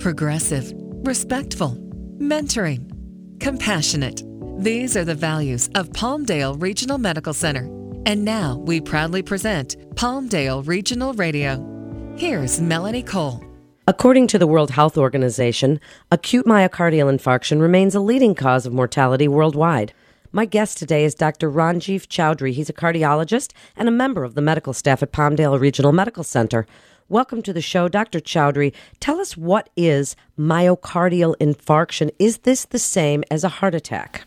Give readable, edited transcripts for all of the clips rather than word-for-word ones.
progressive, respectful, mentoring, compassionate. These are the values of Palmdale Regional Medical Center. And now we proudly present Palmdale Regional Radio. Here's Melanie Cole. According to the World Health Organization, acute myocardial infarction remains a leading cause of mortality worldwide. My guest today is Dr. Ranjiv Chowdhury. He's a cardiologist and a member of the medical staff at Palmdale Regional Medical Center. Welcome to the show, Dr. Chowdhury. Tell us, what is myocardial infarction? Is this the same as a heart attack?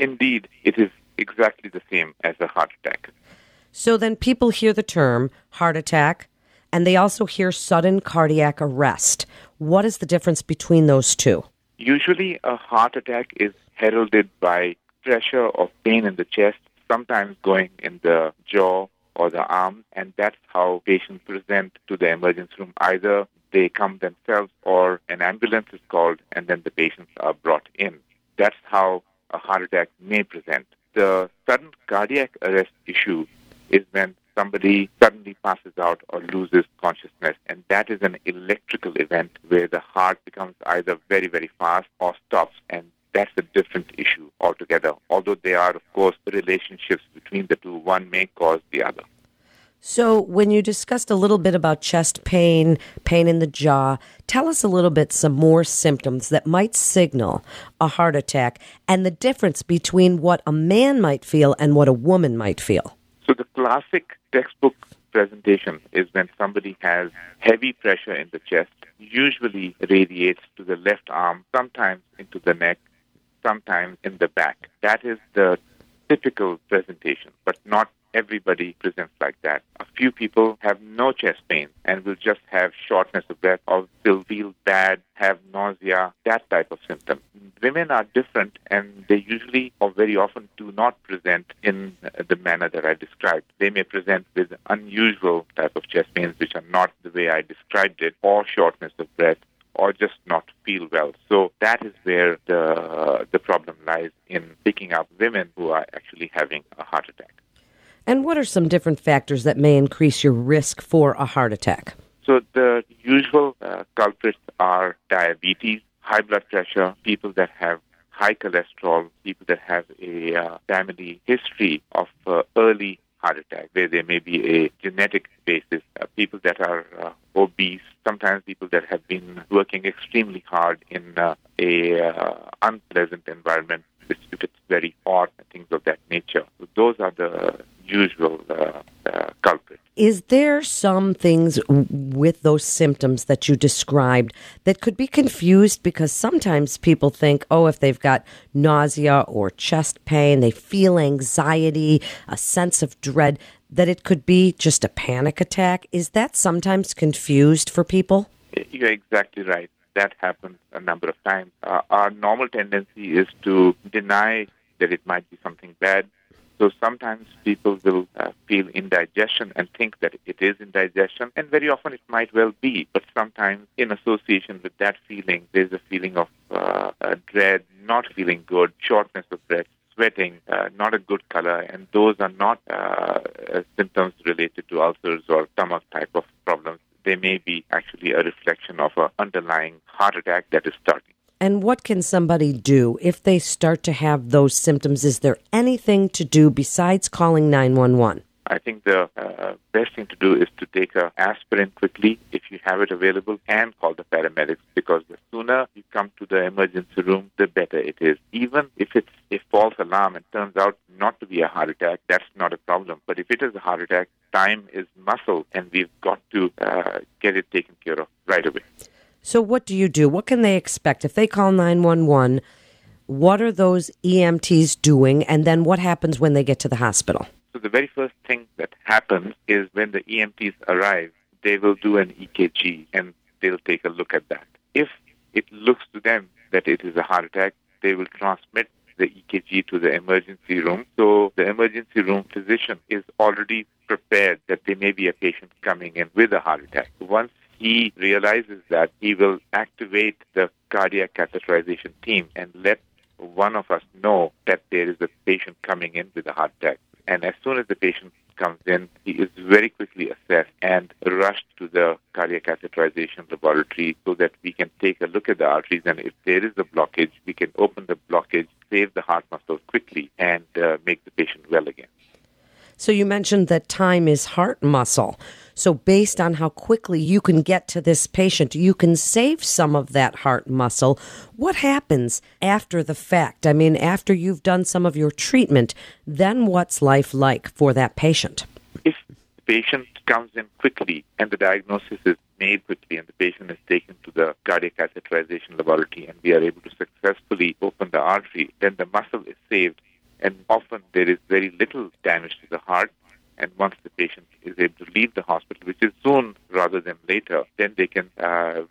Indeed, it is exactly the same as a heart attack. So then people hear the term heart attack, and they also hear sudden cardiac arrest. What is the difference between those two? Usually a heart attack is heralded by pressure or pain in the chest, sometimes going in the jaw or the arm, and that's how patients present to the emergency room. Either they come themselves or an ambulance is called, and then the patients are brought in. That's how a heart attack may present. The sudden cardiac arrest issue is when somebody suddenly passes out or loses consciousness, and that is an electrical event where the heart becomes either very, very fast or stops, and that's a different issue altogether, although there are, of course, relationships between the two. One may cause the other. So when you discussed a little bit about chest pain, pain in the jaw, tell us a little bit some more symptoms that might signal a heart attack and the difference between what a man might feel and what a woman might feel. So the classic textbook presentation is when somebody has heavy pressure in the chest, usually radiates to the left arm, sometimes into the neck, sometimes in the back. That is the typical presentation, but not everybody presents like that. A few people have no chest pain and will just have shortness of breath or will feel bad, have nausea, that type of symptom. Women are different, and they usually or very often do not present in the manner that I described. They may present with unusual type of chest pains, which are not the way I described it, or shortness of breath, or just not feel well. So that is where the problem lies in picking up women who are actually having a heart attack. And what are some different factors that may increase your risk for a heart attack? So the usual culprits are diabetes, high blood pressure, people that have high cholesterol, people that have a family history of early heart attack, where there may be a genetic basis, people that are obese, sometimes people that have been working extremely hard in a unpleasant environment, if it's very hot, things of that nature. So those are the usual culprit. Is there some things with those symptoms that you described that could be confused? Because sometimes people think, oh, if they've got nausea or chest pain, they feel anxiety, a sense of dread, that it could be just a panic attack. Is that sometimes confused for people? You're exactly right. That happens a number of times. Our normal tendency is to deny that it might be something bad. So sometimes people will feel indigestion and think that it is indigestion, and very often it might well be. But sometimes in association with that feeling, there's a feeling of dread, not feeling good, shortness of breath, sweating, not a good color, and those are not symptoms related to ulcers or stomach type of problems. They may be actually a reflection of an underlying heart attack that is starting. And what can somebody do if they start to have those symptoms? Is there anything to do besides calling 911? I think the best thing to do is to take an aspirin quickly if you have it available and call the paramedics, because the sooner you come to the emergency room, the better it is. Even if it's a false alarm and turns out not to be a heart attack, that's not a problem. But if it is a heart attack, time is muscle, and we've got to get it taken care of right away. So what do you do? What can they expect? If they call 911, what are those EMTs doing, and then what happens when they get to the hospital? So the very first thing that happens is when the EMTs arrive, they will do an EKG, and they'll take a look at that. If it looks to them that it is a heart attack, they will transmit the EKG to the emergency room. So the emergency room physician is already prepared that there may be a patient coming in with a heart attack. Once he realizes that, he will activate the cardiac catheterization team and let one of us know that there is a patient coming in with a heart attack. And as soon as the patient comes in, he is very quickly assessed and rushed to the cardiac catheterization laboratory so that we can take a look at the arteries, and if there is a blockage, we can open the blockage, save the heart muscle quickly, and make the patient well again. So you mentioned that time is heart muscle. So based on how quickly you can get to this patient, you can save some of that heart muscle. What happens after the fact? I mean, after you've done some of your treatment, then what's life like for that patient? If the patient comes in quickly and the diagnosis is made quickly and the patient is taken to the cardiac catheterization laboratory and we are able to successfully open the artery, then the muscle is saved, and often there is very little damage to the heart. And once the patient is able to leave the hospital, which is soon rather than later, then they can,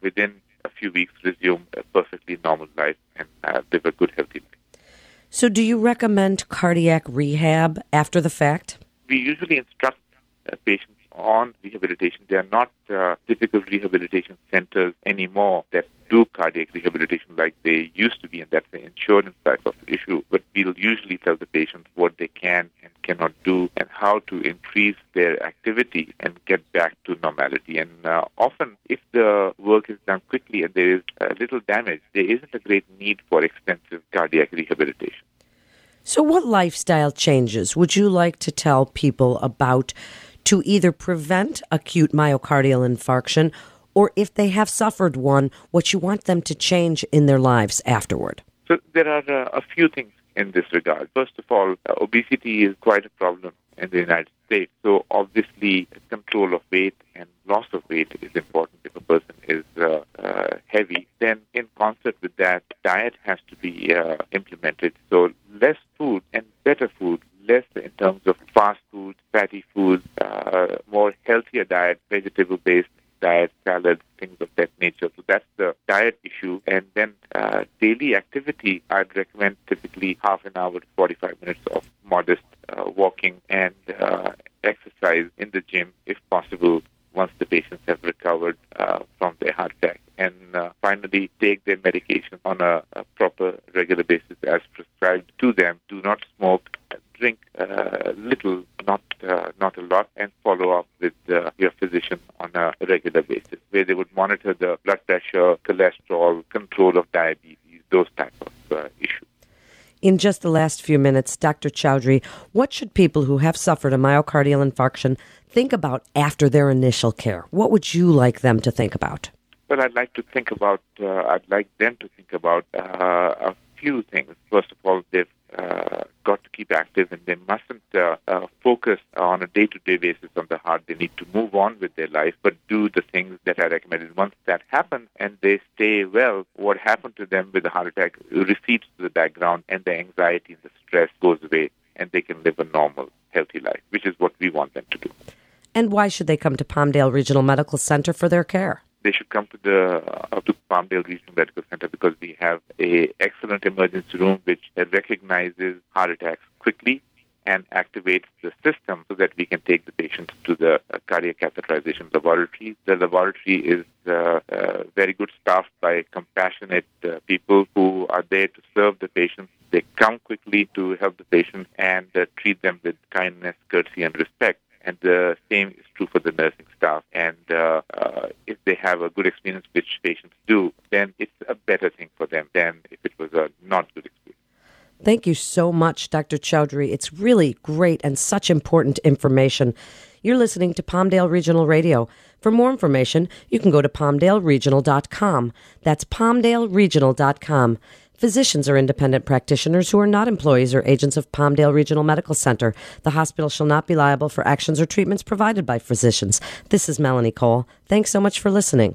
within a few weeks, resume a perfectly normal life and live a good, healthy life. So do you recommend cardiac rehab after the fact? We usually instruct patients on rehabilitation. There are not typical rehabilitation centers anymore that do cardiac rehabilitation like they used to be, and that's the insurance type of issue. But we'll usually tell the patients what they can and cannot do and how to increase their activity and get back to normality. And often, if the work is done quickly and there is little damage, there isn't a great need for extensive cardiac rehabilitation. So what lifestyle changes would you like to tell people about to either prevent acute myocardial infarction, or if they have suffered one, what you want them to change in their lives afterward? So there are a few things in this regard. First of all, obesity is quite a problem in the United States. So obviously, control of weight and loss of weight is important if a person is heavy. Then in concert with that, diet has to be implemented. So less food and better food, less in terms of fast food, fatty food, more healthier diet, vegetable-based diet, salad, things of that nature. So that's the diet issue. And then daily activity, I'd recommend typically half an hour to 45 minutes of modest walking and exercise in the gym, if possible, once the patients have recovered from their heart attack. And finally, take their medication on a proper, regular basis as prescribed to them. Do not smoke, drink little, not a lot, and follow up with your physician on a regular basis, where they would monitor the blood pressure, cholesterol, control of diabetes, those types of issues. In just the last few minutes, Dr. Chowdhury, what should people who have suffered a myocardial infarction think about after their initial care? What would you like them to think about? Well, I'd like them to think about a few things. First of all, they've got to keep active, and they mustn't focus on a day-to-day basis on the heart. They need to move on with their life, but do the things that are recommended. Once that happens and they stay well, what happened to them with the heart attack recedes to the background, and the anxiety and the stress goes away, and they can live a normal, healthy life, which is what we want them to do. And why should they come to Palmdale Regional Medical Center for their care? They should come to the Palmdale Regional Medical Center because we have an excellent emergency room which recognizes heart attacks quickly and activates the system so that we can take the patient to the cardiac catheterization laboratory. The laboratory is very good staffed by compassionate people who are there to serve the patients. They come quickly to help the patient and treat them with kindness, courtesy, and respect. And the same is true for the nursing staff. And if they have a good experience, which patients do, then it's a better thing for them than if it was a not good experience. Thank you so much, Dr. Chowdhury. It's really great and such important information. You're listening to Palmdale Regional Radio. For more information, you can go to palmdaleregional.com. That's palmdaleregional.com. Physicians are independent practitioners who are not employees or agents of Palmdale Regional Medical Center. The hospital shall not be liable for actions or treatments provided by physicians. This is Melanie Cole. Thanks so much for listening.